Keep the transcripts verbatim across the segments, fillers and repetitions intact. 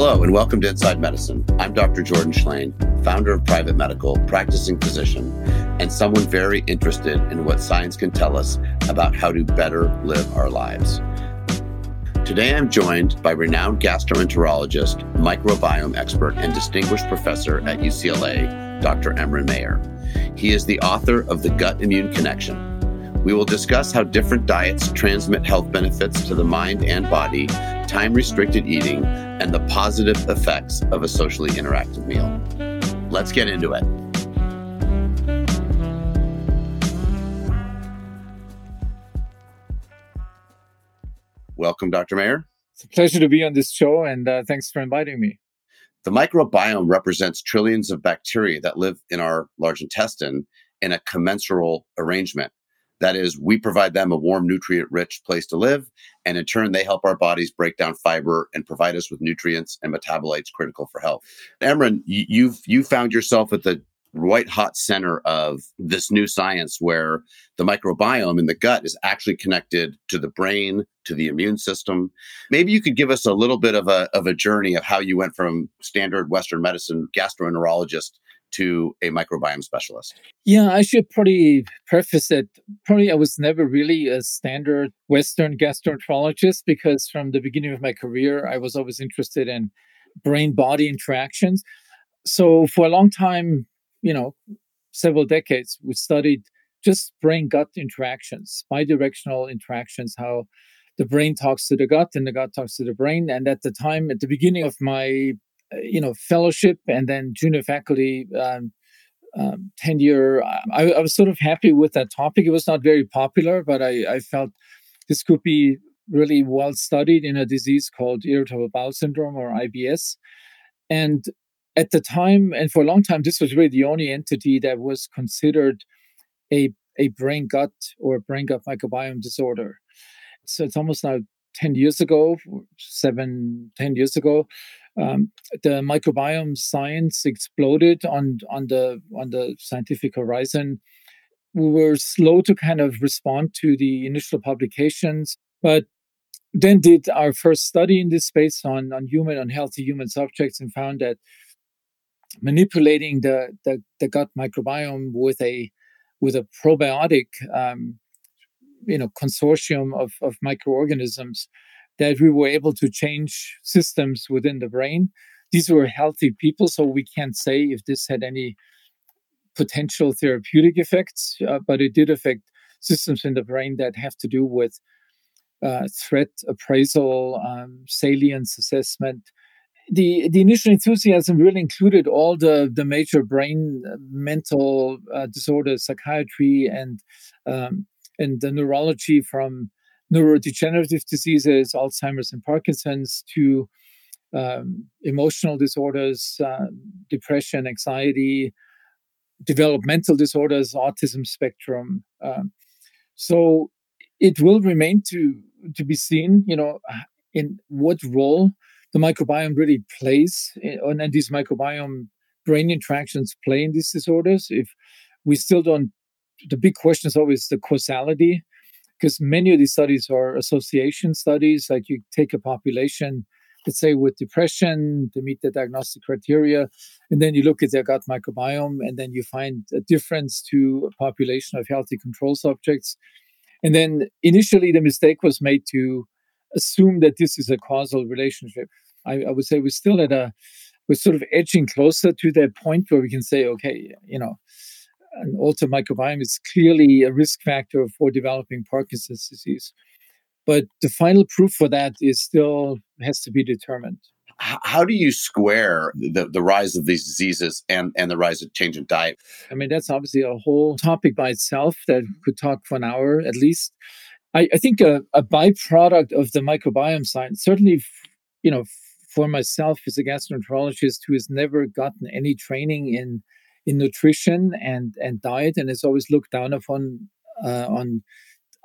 Hello and welcome to Inside Medicine. I'm Doctor Jordan Schlain, founder of Private Medical, practicing physician, and someone very interested in what science can tell us about how to better live our lives. Today I'm joined by renowned gastroenterologist, microbiome expert, and distinguished professor at U C L A, Doctor Emeran Mayer. He is the author of The Gut Immune Connection. We will discuss how different diets transmit health benefits to the mind and body, time-restricted eating, and the positive effects of a socially interactive meal. Let's get into it. Welcome, Doctor Mayer. It's a pleasure to be on this show, and uh, thanks for inviting me. The microbiome represents trillions of bacteria that live in our large intestine in a commensal arrangement. That is, we provide them a warm, nutrient-rich place to live, and in turn, they help our bodies break down fiber and provide us with nutrients and metabolites critical for health. Emeran, you've you found yourself at the white-hot center of this new science where the microbiome in the gut is actually connected to the brain, to the immune system. Maybe you could give us a little bit of a of a journey of how you went from standard Western medicine gastroenterologist to a microbiome specialist? Yeah, I should probably preface it. Probably I was never really a standard Western gastroenterologist because from the beginning of my career, I was always interested in brain-body interactions. So for a long time, you know, several decades, we studied just brain-gut interactions, bidirectional interactions, how the brain talks to the gut and the gut talks to the brain. And at the time, at the beginning of my you know, fellowship and then junior faculty um, um, tenure, I, I was sort of happy with that topic. It was not very popular, but I, I felt this could be really well studied in a disease called irritable bowel syndrome or I B S. And at the time, and for a long time, this was really the only entity that was considered a a brain-gut or brain-gut microbiome disorder. So it's almost now ten years ago, seven, ten years ago, Um, the microbiome science exploded on on the on the scientific horizon. We were slow to kind of respond to the initial publications, but then did our first study in this space on on human on healthy human subjects and found that manipulating the the, the gut microbiome with a with a probiotic um, you know consortium of of microorganisms, that we were able to change systems within the brain. These were healthy people, so we can't say if this had any potential therapeutic effects, uh, but it did affect systems in the brain that have to do with uh, threat appraisal, um, salience assessment. The the initial enthusiasm really included all the, the major brain mental uh, disorders, psychiatry and um, and the neurology from neurodegenerative diseases, Alzheimer's and Parkinson's, to um, emotional disorders, uh, depression, anxiety, developmental disorders, autism spectrum. Um, so it will remain to to be seen, you know, in what role the microbiome really plays, in, and these microbiome brain interactions play in these disorders. If we still don't, the big question is always the causality, because many of these studies are association studies. Like you take a population, let's say with depression, to meet the diagnostic criteria, and then you look at their gut microbiome, and then you find a difference to a population of healthy control subjects. And then initially the mistake was made to assume that this is a causal relationship. I, I would say we're still at a, we're sort of edging closer to that point where we can say, okay, you know, an altered microbiome is clearly a risk factor for developing Parkinson's disease. But the final proof for that is still has to be determined. How do you square the, the rise of these diseases and, and the rise of change in diet? I mean, that's obviously a whole topic by itself that could talk for an hour at least. I, I think a, a byproduct of the microbiome science, certainly, you know, for myself as a gastroenterologist who has never gotten any training in in nutrition and, and diet, and it's always looked down upon uh, on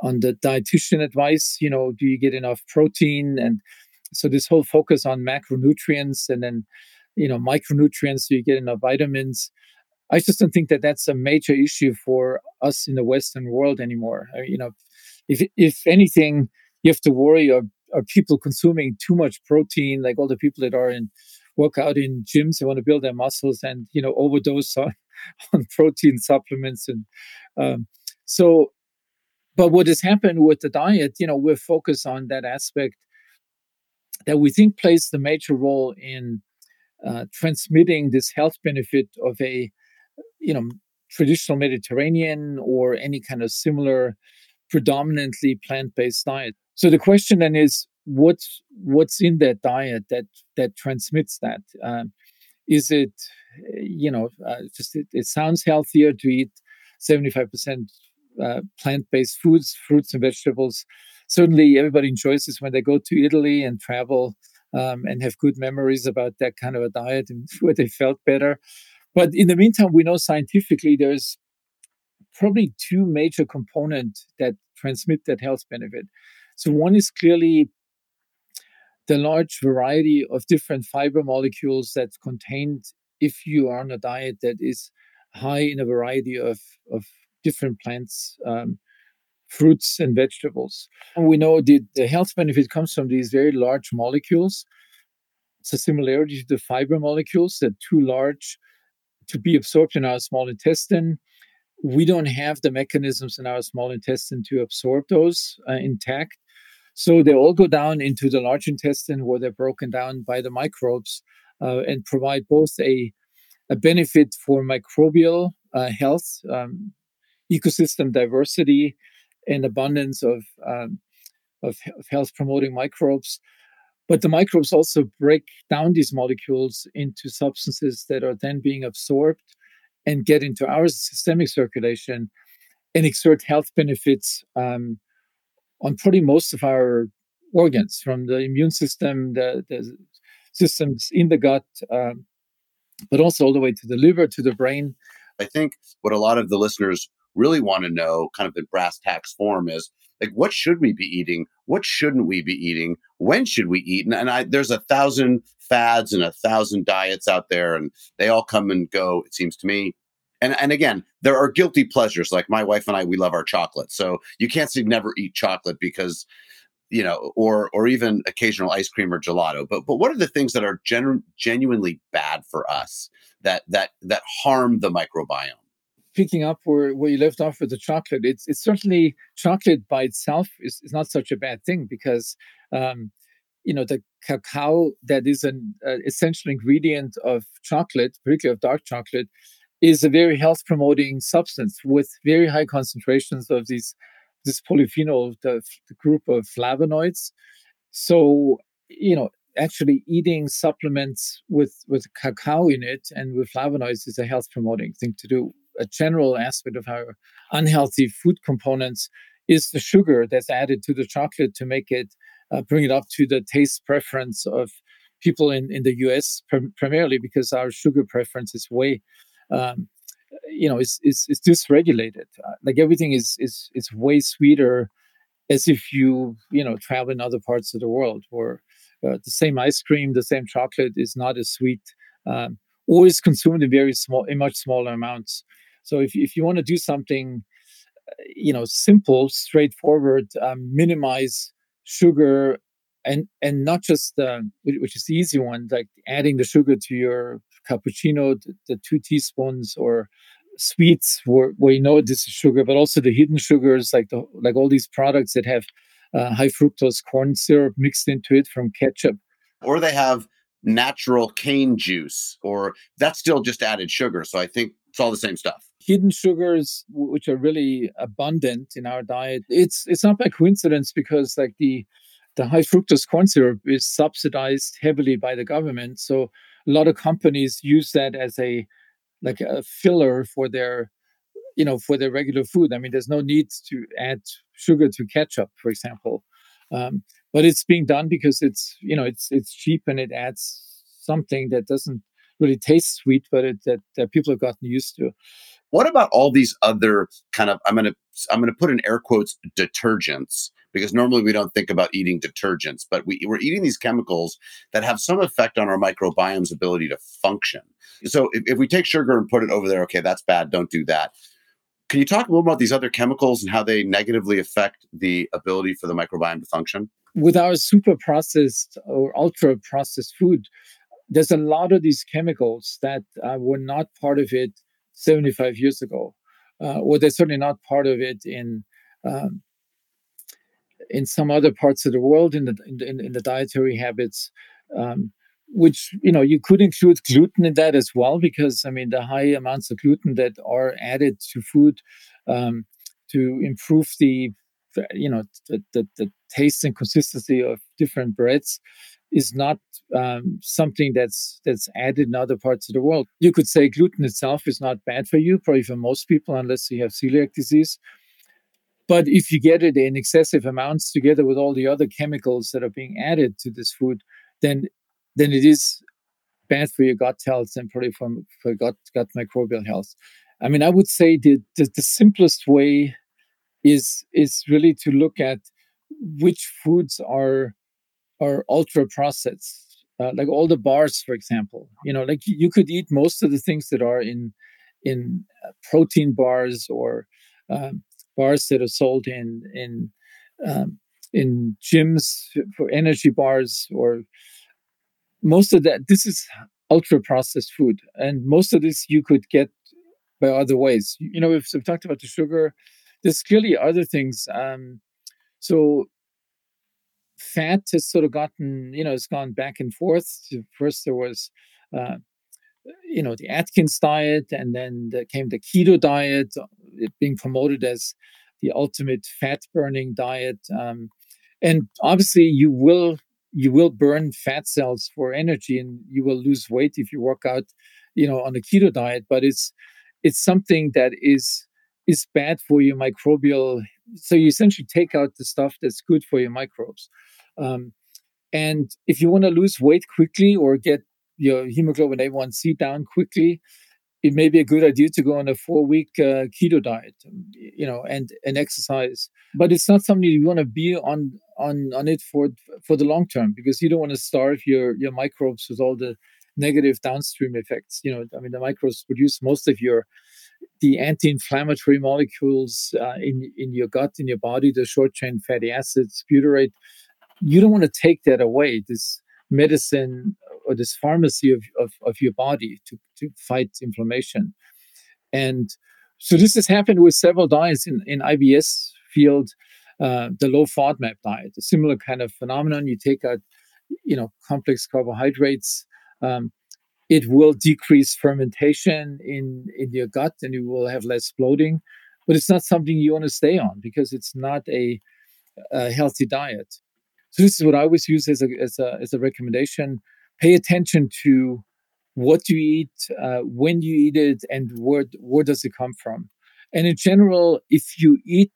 on the dietitian advice. You know, do you get enough protein? And so this whole focus on macronutrients and then, you know, micronutrients, do you get enough vitamins? I just don't think that that's a major issue for us in the Western world anymore. I mean, you know, if if anything, you have to worry or, are people consuming too much protein, like all the people that are in work out in gyms, they want to build their muscles and, you know, overdose on, on protein supplements. And um, so, but what has happened with the diet, you know, we're focused on that aspect that we think plays the major role in uh, transmitting this health benefit of a, you know, traditional Mediterranean or any kind of similar predominantly plant-based diet. So the question then is, what's what's in that diet that that transmits that? Um, is it, you know, uh, just it, it sounds healthier to eat seventy-five percent uh, plant-based foods, fruits and vegetables. Certainly, everybody enjoys this when they go to Italy and travel um, and have good memories about that kind of a diet and where they felt better. But in the meantime, we know scientifically there's probably two major components that transmit that health benefit. So one is clearly the large variety of different fiber molecules that's contained if you are on a diet that is high in a variety of, of different plants, um, fruits, and vegetables. And we know the, the health benefit comes from these very large molecules. It's a similarity to the fiber molecules. They're too large to be absorbed in our small intestine. We don't have the mechanisms in our small intestine to absorb those uh, intact. So they all go down into the large intestine where they're broken down by the microbes uh, and provide both a, a benefit for microbial uh, health, um, ecosystem diversity, and abundance of, um, of, of health-promoting microbes. But the microbes also break down these molecules into substances that are then being absorbed and get into our systemic circulation and exert health benefits um, on pretty most of our organs, from the immune system, the, the systems in the gut, um, but also all the way to the liver, to the brain. I think what a lot of the listeners really want to know, kind of in brass tacks form, is like, what should we be eating? What shouldn't we be eating? When should we eat? And, and I, there's a thousand fads and a thousand diets out there, and they all come and go, it seems to me. And and again, there are guilty pleasures. Like my wife and I, we love our chocolate. So you can't say never eat chocolate because, you know, or or even occasional ice cream or gelato. But but what are the things that are genu- genuinely bad for us that that that harm the microbiome? Picking up where, where you left off with the chocolate, it's it's certainly chocolate by itself is, is not such a bad thing because, um, you know, the cacao that is an uh, essential ingredient of chocolate, particularly of dark chocolate, is a very health-promoting substance with very high concentrations of these this polyphenol, the, the group of flavonoids. So, you know, actually eating supplements with, with cacao in it and with flavonoids is a health-promoting thing to do. A general aspect of our unhealthy food components is the sugar that's added to the chocolate to make it, uh, bring it up to the taste preference of people in, in the U S prim- primarily because our sugar preference is way, um, you know, it's, it's, it's dysregulated. Uh, like everything is, is, is way sweeter as if you, you know, travel in other parts of the world where uh, the same ice cream, the same chocolate is not as sweet, um, or is consumed in very small, in much smaller amounts. So if if you want to do something, you know, simple, straightforward, um, minimize sugar, and and not just the, which is the easy one, like adding the sugar to your cappuccino, the, the two teaspoons, or sweets where, where you know this is sugar, but also the hidden sugars, like the like all these products that have uh, high fructose corn syrup mixed into it from ketchup, or they have natural cane juice, or that's still just added sugar. So I think it's all the same stuff. Hidden sugars, which are really abundant in our diet, it's it's not by coincidence because like the the high fructose corn syrup is subsidized heavily by the government. So a lot of companies use that as a like a filler for their you know for their regular food. I mean, there's no need to add sugar to ketchup, for example, um, but it's being done because it's you know it's it's cheap and it adds something that doesn't really tastes sweet, but it, that, that people have gotten used to. What about all these other kind of, I'm going to, I'm going to put in air quotes, detergents, because normally we don't think about eating detergents, but we, we're eating these chemicals that have some effect on our microbiome's ability to function. So if, if we take sugar and put it over there, okay, that's bad. Don't do that. Can you talk a little about these other chemicals and how they negatively affect the ability for the microbiome to function? With our super processed or ultra processed food, there's a lot of these chemicals that uh, were not part of it seventy-five years ago, uh, or they're certainly not part of it in um, in some other parts of the world in the in, in the dietary habits. Um, which, you know, you could include gluten in that as well, because, I mean, the high amounts of gluten that are added to food um, to improve the, you know, the, the, the taste and consistency of different breads is not um, something that's that's added in other parts of the world. You could say gluten itself is not bad for you, probably for most people, unless you have celiac disease. But if you get it in excessive amounts together with all the other chemicals that are being added to this food, then then it is bad for your gut health and probably for, for gut, gut microbial health. I mean, I would say the, the, the simplest way is is really to look at which foods are are ultra-processed, uh, like all the bars, for example. You know, like you could eat most of the things that are in in protein bars or um, bars that are sold in in um, in gyms for energy bars or... Most of that, this is ultra-processed food. And most of this you could get by other ways. You know, we've, we've talked about the sugar. There's clearly other things. Um, so fat has sort of gotten, you know, it's gone back and forth. First there was, uh, you know, the Atkins diet, and then there came the keto diet, it being promoted as the ultimate fat-burning diet. Um, and obviously you will... You will burn fat cells for energy, and you will lose weight if you work out, you know, on a keto diet. But it's it's something that is is bad for your microbial. So you essentially take out the stuff that's good for your microbes. Um, and if you want to lose weight quickly or get your hemoglobin A one C down quickly, it may be a good idea to go on a four-week uh, keto diet, you know, and, and exercise. But it's not something you want to be on on on it for for the long term, because you don't want to starve your your microbes with all the negative downstream effects. You know, I mean, the microbes produce most of your the anti-inflammatory molecules uh, in in your gut, in your body, the short-chain fatty acids, butyrate. You don't want to take that away. This medicine or this pharmacy of, of, of your body to, to fight inflammation. And so this has happened with several diets in, in I B S field, uh, the low FODMAP diet, a similar kind of phenomenon. You take out, you know, complex carbohydrates. Um, it will decrease fermentation in, in your gut, and you will have less bloating, but it's not something you want to stay on because it's not a, a healthy diet. So this is what I always use as a, as a, as a recommendation. Pay attention to what you eat, uh, when you eat it, and where where does it come from. And in general, if you eat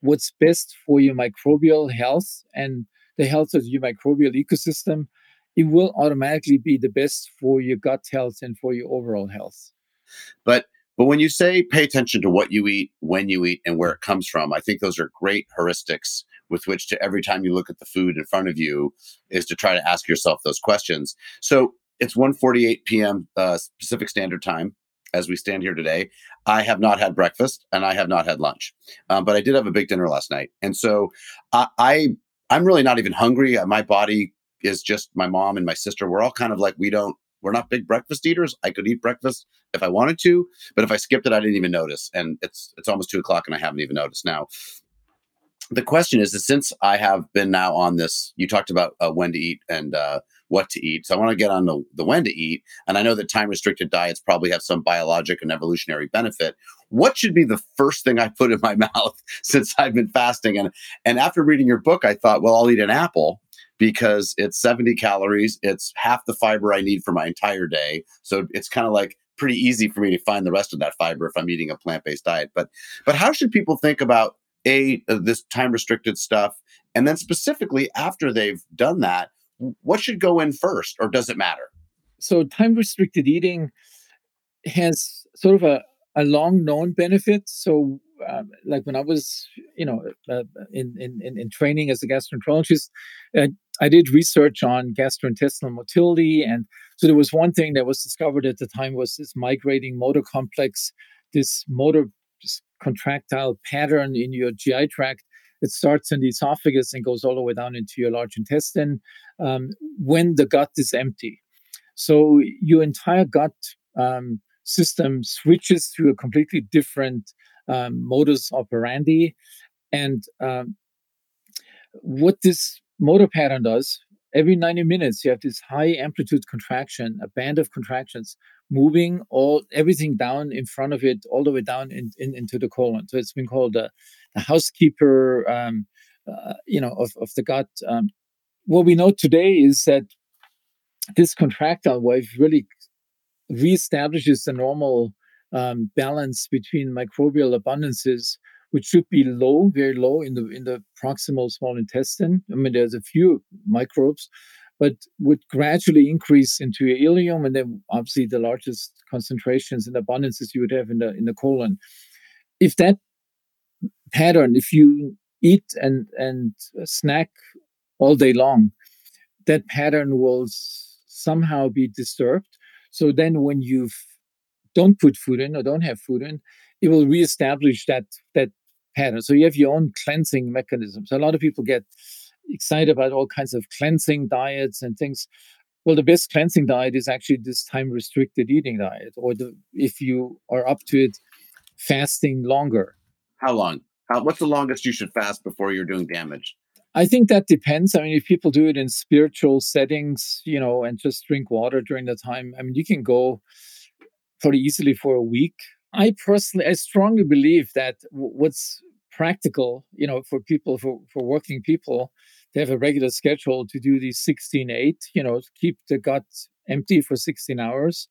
what's best for your microbial health and the health of your microbial ecosystem, it will automatically be the best for your gut health and for your overall health. But but when you say pay attention to what you eat, when you eat, and where it comes from, I think those are great heuristics with which to every time you look at the food in front of you is to try to ask yourself those questions. So it's one forty-eight p.m. Uh, Pacific Standard Time as we stand here today. I have not had breakfast and I have not had lunch, um, but I did have a big dinner last night. And so I, I, I'm really not even hungry. My body is just my mom and my sister. We're all kind of like, we don't, we're not big breakfast eaters. I could eat breakfast if I wanted to, but if I skipped it, I didn't even notice. And it's, it's almost two o'clock and I haven't even noticed now. The question is, is, since I have been now on this, you talked about uh, when to eat and uh, what to eat. So I want to get on the, the when to eat. And I know that time-restricted diets probably have some biologic and evolutionary benefit. What should be the first thing I put in my mouth since I've been fasting? And and after reading your book, I thought, well, I'll eat an apple because it's seventy calories. It's half the fiber I need for my entire day. So it's kind of like pretty easy for me to find the rest of that fiber if I'm eating a plant-based diet. But But how should people think about A, this time-restricted stuff, and then specifically after they've done that, what should go in first, or does it matter? So time-restricted eating has sort of a, a long-known benefit. So um, like when I was, you know, uh, in, in, in training as a gastroenterologist, uh, I did research on gastrointestinal motility. And so there was one thing that was discovered at the time was this migrating motor complex, this motor This contractile pattern in your G I tract. It starts in the esophagus and goes all the way down into your large intestine um, when the gut is empty. So your entire gut um, system switches to a completely different um, modus operandi. And um, what this motor pattern does, every ninety minutes, you have this high amplitude contraction, a band of contractions, moving all everything down in front of it, all the way down in, in, into the colon. So it's been called the, the housekeeper, um, uh, you know, of, of the gut. Um, what we know today is that this contractile wave really reestablishes the normal um, balance between microbial abundances, which should be low, very low in the in the proximal small intestine. I mean, there's a few microbes, but would gradually increase into your ileum, and then obviously the largest concentrations and abundances you would have in the in the colon. If that pattern, if you eat and and snack all day long, that pattern will s- somehow be disturbed. So then, when you f- don't put food in or don't have food in, it will reestablish that that pattern. So you have your own cleansing mechanism. So a lot of people get excited about all kinds of cleansing diets and things. Well, the best cleansing diet is actually this time-restricted eating diet, or the, if you are up to it, fasting longer. How long? How, what's the longest you should fast before you're doing damage? I think that depends. I mean, if people do it in spiritual settings, you know, and just drink water during the time, I mean, you can go pretty easily for a week. I personally, I strongly believe that what's practical, you know, for people, for, for working people, they have a regular schedule to do these sixteen eight, you know, keep the gut empty for sixteen hours.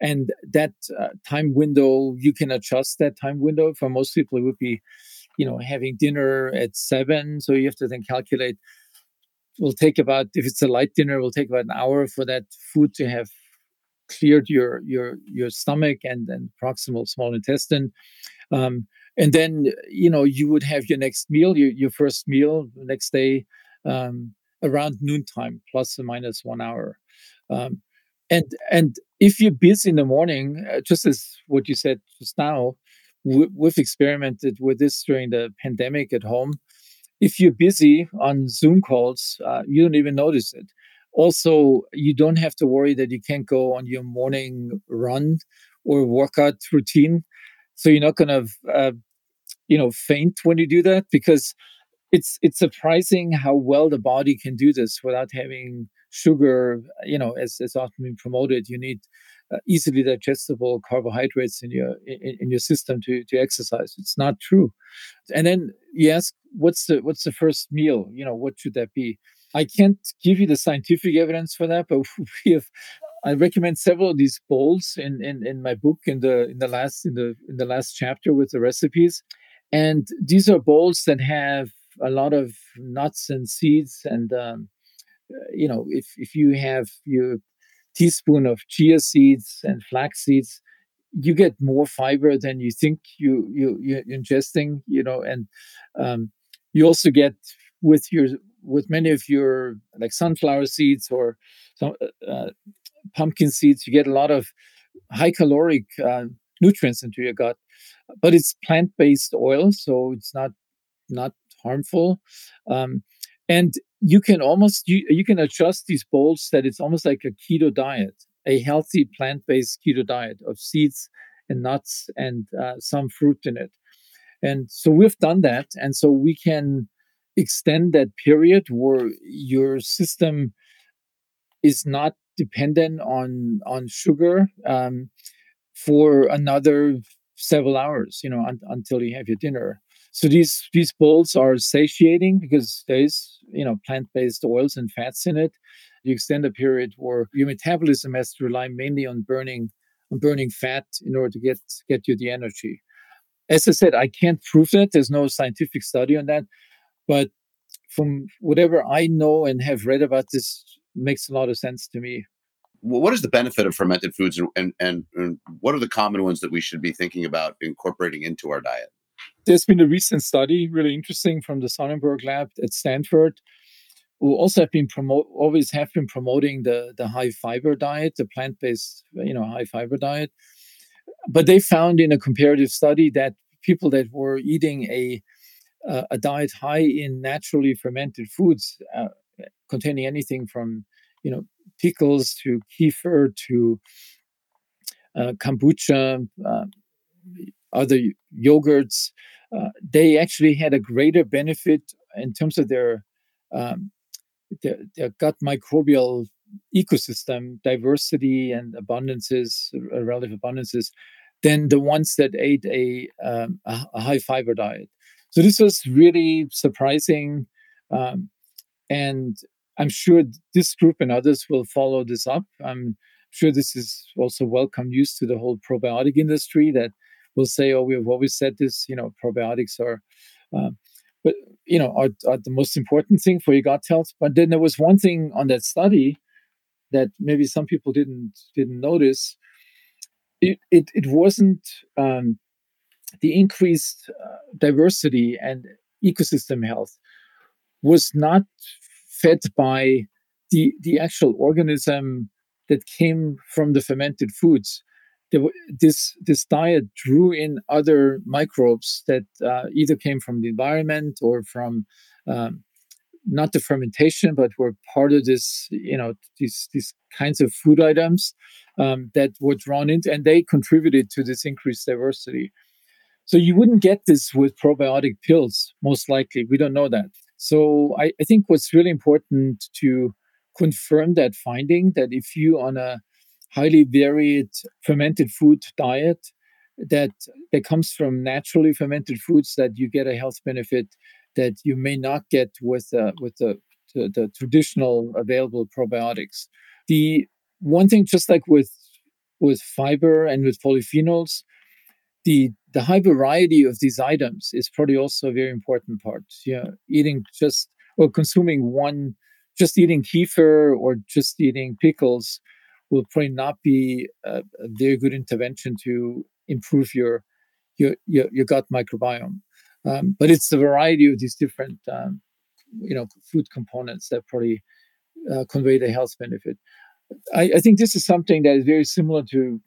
And that uh, time window, you can adjust that time window. For most people, it would be, you know, having dinner at seven. So you have to then calculate, it will take about, if it's a light dinner, it will take about an hour for that food to have cleared your your your stomach and, and proximal small intestine, um, and then you know you would have your next meal, your your first meal the next day um, around noontime, plus or minus one hour, um, and and if you're busy in the morning, uh, just as what you said just now, we, we've experimented with this during the pandemic at home. If you're busy on Zoom calls, uh, you don't even notice it. Also, you don't have to worry that you can't go on your morning run or workout routine. So you're not going to, uh, you know, faint when you do that, because it's it's surprising how well the body can do this without having sugar, you know, as as often been promoted. You need uh, easily digestible carbohydrates in your in, in your system to to exercise. It's not true. And then you ask, what's the what's the first meal? You know, what should that be? I can't give you the scientific evidence for that, but we have. I recommend several of these bowls in, in, in my book in the in the last in the in the last chapter with the recipes, and these are bowls that have a lot of nuts and seeds, and um, you know if if you have your teaspoon of chia seeds and flax seeds, you get more fiber than you think you you you're ingesting, you know, and um, you also get with your with many of your like sunflower seeds or some, uh, pumpkin seeds, you get a lot of high caloric uh, nutrients into your gut, but it's plant-based oil, so it's not not harmful. Um, and you can almost, you, you can adjust these bowls that it's almost like a keto diet, a healthy plant-based keto diet of seeds and nuts and uh, some fruit in it. And so we've done that. And so we can extend that period where your system is not dependent on on sugar um, for another several hours, you know, un- until you have your dinner. So these these bowls are satiating because there is, you know, plant-based oils and fats in it. You extend a period where your metabolism has to rely mainly on burning on burning fat in order to get get you the energy. As I said, I can't prove that. There's no scientific study on that. But from whatever I know and have read about this, makes a lot of sense to me. What is the benefit of fermented foods, and, and, and what are the common ones that we should be thinking about incorporating into our diet? There's been a recent study, really interesting, from the Sonnenberg lab at Stanford, who also have been promote, always have been promoting the, the high fiber diet, the plant-based, you know, high fiber diet. But they found in a comparative study that people that were eating a uh, a diet high in naturally fermented foods, uh, containing anything from, you know, pickles to kefir to uh, kombucha, uh, other yogurts, uh, they actually had a greater benefit in terms of their um, their, their gut microbial ecosystem diversity and abundances, relative abundances, than the ones that ate a, um, a high fiber diet. So this was really surprising. Um, and I'm sure this group and others will follow this up. I'm sure this is also welcome news to the whole probiotic industry that will say, oh, we've always said this, you know, probiotics are, uh, but you know, are, are the most important thing for your gut health. But then there was one thing on that study that maybe some people didn't didn't notice. It it, it wasn't um, the increased uh, diversity and ecosystem health was not fed by the the actual organism that came from the fermented foods. There were, this this diet drew in other microbes that uh, either came from the environment or from um, not the fermentation, but were part of this, you know, these these kinds of food items um, that were drawn in, and they contributed to this increased diversity. So you wouldn't get this with probiotic pills, most likely. We don't know that. So I, I think what's really important to confirm that finding, that if you on a highly varied fermented food diet that that comes from naturally fermented foods, that you get a health benefit that you may not get with uh, with the, the, the traditional available probiotics. The one thing, just like with with fiber and with polyphenols, the the high variety of these items is probably also a very important part. Yeah, eating just or consuming one, just eating kefir or just eating pickles will probably not be a, a very good intervention to improve your your your, your gut microbiome. Um, but it's the variety of these different, um, you know, food components that probably uh, convey the health benefit. I, I think this is something that is very similar to,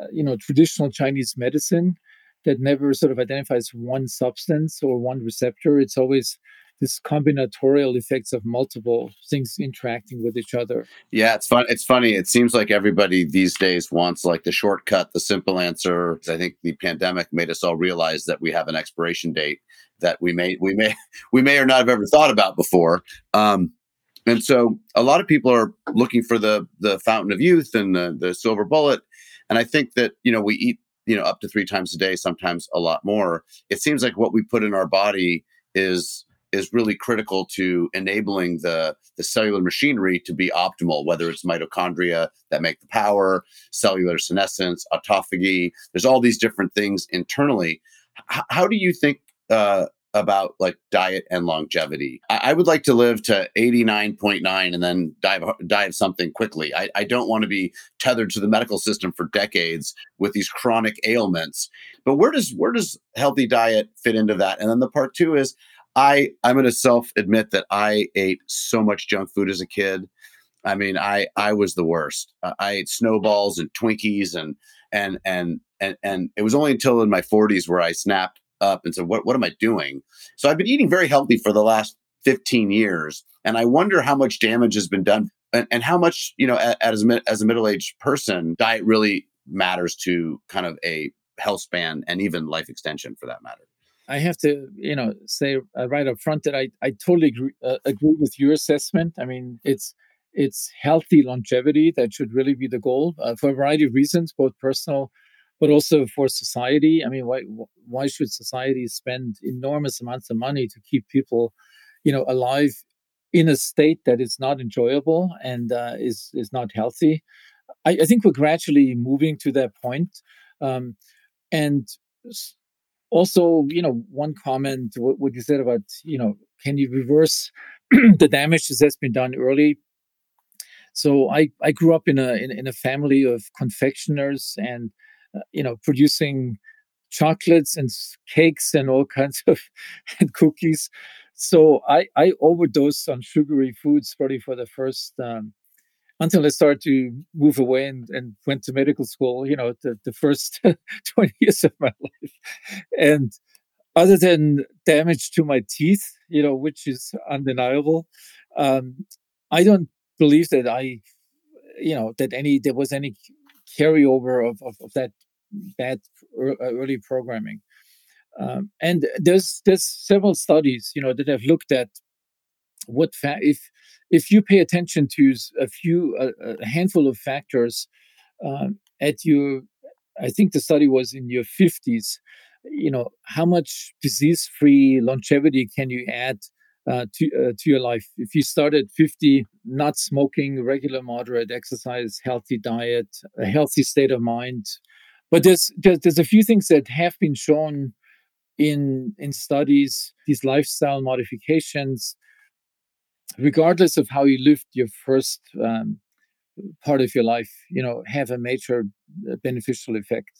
uh, you know, traditional Chinese medicine that never sort of identifies one substance or one receptor. It's always this combinatorial effects of multiple things interacting with each other. Yeah, it's fun. It's funny. It seems like everybody these days wants like the shortcut, the simple answer. I think the pandemic made us all realize that we have an expiration date that we may, we may, we may or not have ever thought about before. Um, and so a lot of people are looking for the the fountain of youth and the, the silver bullet. And I think that, you know, we eat, you know, up to three times a day, sometimes a lot more. It seems like what we put in our body is is really critical to enabling the, the cellular machinery to be optimal, whether it's mitochondria that make the power, cellular senescence, autophagy. There's all these different things internally. H- how do you think uh, about like diet and longevity? I-, I would like to live to eighty-nine point nine and then die of, die of something quickly. I, I don't want to be tethered to the medical system for decades with these chronic ailments. But where does where does healthy diet fit into that? And then the part two is, I, I'm going to self-admit that I ate so much junk food as a kid. I mean, I, I was the worst. Uh, I ate snowballs and Twinkies and, and, and, and, and it was only until in my forties where I snapped up and said, what, what am I doing? So I've been eating very healthy for the last fifteen years. And I wonder how much damage has been done and, and how much, you know, as, as a middle-aged person, diet really matters to kind of a health span and even life extension for that matter. I have to, you know, say right up front that I, I totally agree, uh, agree with your assessment. I mean, it's it's healthy longevity that should really be the goal uh, for a variety of reasons, both personal, but also for society. I mean, why why should society spend enormous amounts of money to keep people, you know, alive in a state that is not enjoyable and uh, is is not healthy? I, I think we're gradually moving to that point, um, and. Also, you know, one comment, what, what you said about, you know, can you reverse the damage that has been done early? So I, I grew up in a in, in a family of confectioners and, uh, you know, producing chocolates and cakes and all kinds of and cookies. So I, I overdosed on sugary foods probably for the first, um, until I started to move away and, and went to medical school, you know, the, the first twenty years of my life. And other than damage to my teeth, you know, which is undeniable, um, I don't believe that I, you know, that any there was any carryover of, of, of that bad early programming. Um, and there's there's several studies, you know, that have looked at what fa- if if you pay attention to a few a, a handful of factors um, at your, I think the study was in your fifties, you know, how much disease-free longevity can you add uh, to uh, to your life if you start at fifty, not smoking, regular moderate exercise, healthy diet, a healthy state of mind. But there's there's, there's a few things that have been shown in in studies, these lifestyle modifications, regardless of how you lived your first um, part of your life, you know, have a major beneficial effect.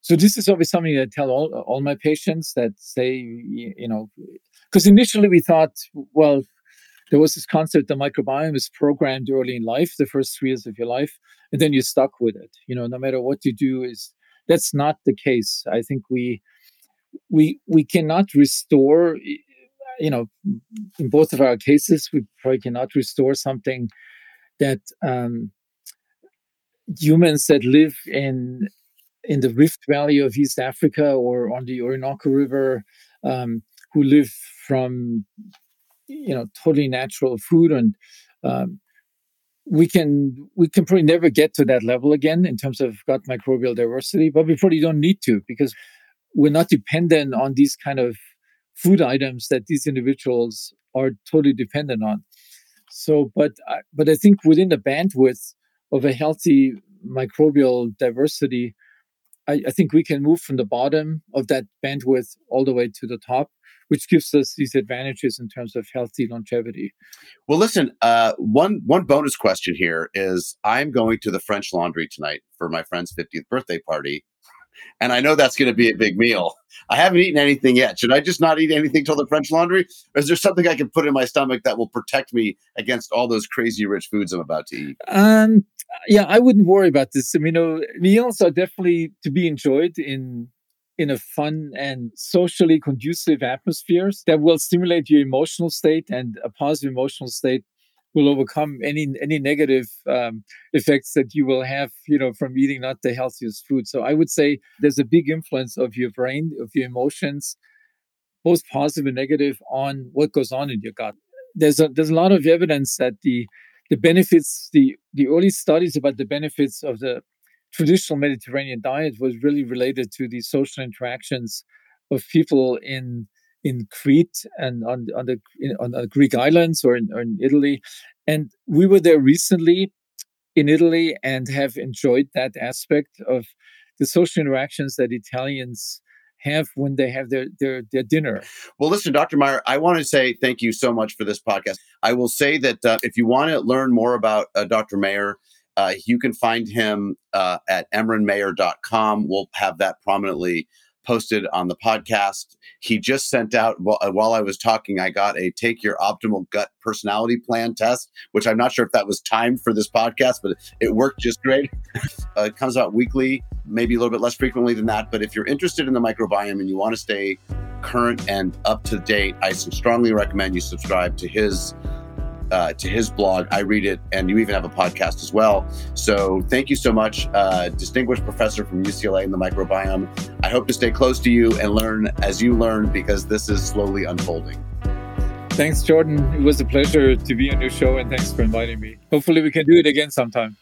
So this is always something I tell all, all my patients that say, you know, because initially we thought, well, there was this concept the microbiome is programmed early in life, the first three years of your life, and then you're stuck with it. You know, no matter what you do is, that's not the case. I think we, we, we cannot restore, you know, in both of our cases, we probably cannot restore something that um, humans that live in in the Rift Valley of East Africa or on the Orinoco River, um, who live from, you know, totally natural food, and um, we can we can probably never get to that level again in terms of gut microbial diversity, but we probably don't need to because we're not dependent on these kind of food items that these individuals are totally dependent on. So, but I, but I think within the bandwidth of a healthy microbial diversity, I, I think we can move from the bottom of that bandwidth all the way to the top, which gives us these advantages in terms of healthy longevity. Well, listen, uh, one one bonus question here is I'm going to the French Laundry tonight for my friend's fiftieth birthday party. And I know that's going to be a big meal. I haven't eaten anything yet. Should I just not eat anything till the French Laundry? Or is there something I can put in my stomach that will protect me against all those crazy rich foods I'm about to eat? Um, yeah, I wouldn't worry about this. I mean, you know, meals are definitely to be enjoyed in in a fun and socially conducive atmosphere that will stimulate your emotional state, and a positive emotional state will overcome any any negative um, effects that you will have, you know, from eating not the healthiest food. So I would say there's a big influence of your brain, of your emotions, both positive and negative, on what goes on in your gut. There's a, there's a lot of evidence that the the benefits, the the early studies about the benefits of the traditional Mediterranean diet was really related to the social interactions of people in in Crete and on, on the in, on the Greek islands or in, or in Italy. And we were there recently in Italy and have enjoyed that aspect of the social interactions that Italians have when they have their, their, their dinner. Well, listen, Doctor Mayer, I want to say thank you so much for this podcast. I will say that uh, if you want to learn more about uh, Doctor Mayer, uh, you can find him uh, at emeran mayer dot com. We'll have that prominently posted on the podcast. He just sent out, well, while I was talking, I got a Take Your Optimal Gut Personality Plan test, which I'm not sure if that was timed for this podcast, but it worked just great. uh, it comes out weekly, maybe a little bit less frequently than that. But if you're interested in the microbiome and you want to stay current and up to date, I strongly recommend you subscribe to his uh, to his blog. I read it, and you even have a podcast as well. So thank you so much, uh, distinguished professor from U C L A in the microbiome. I hope to stay close to you and learn as you learn, because this is slowly unfolding. Thanks, Jordan. It was a pleasure to be on your show, and thanks for inviting me. Hopefully we can do it again sometime.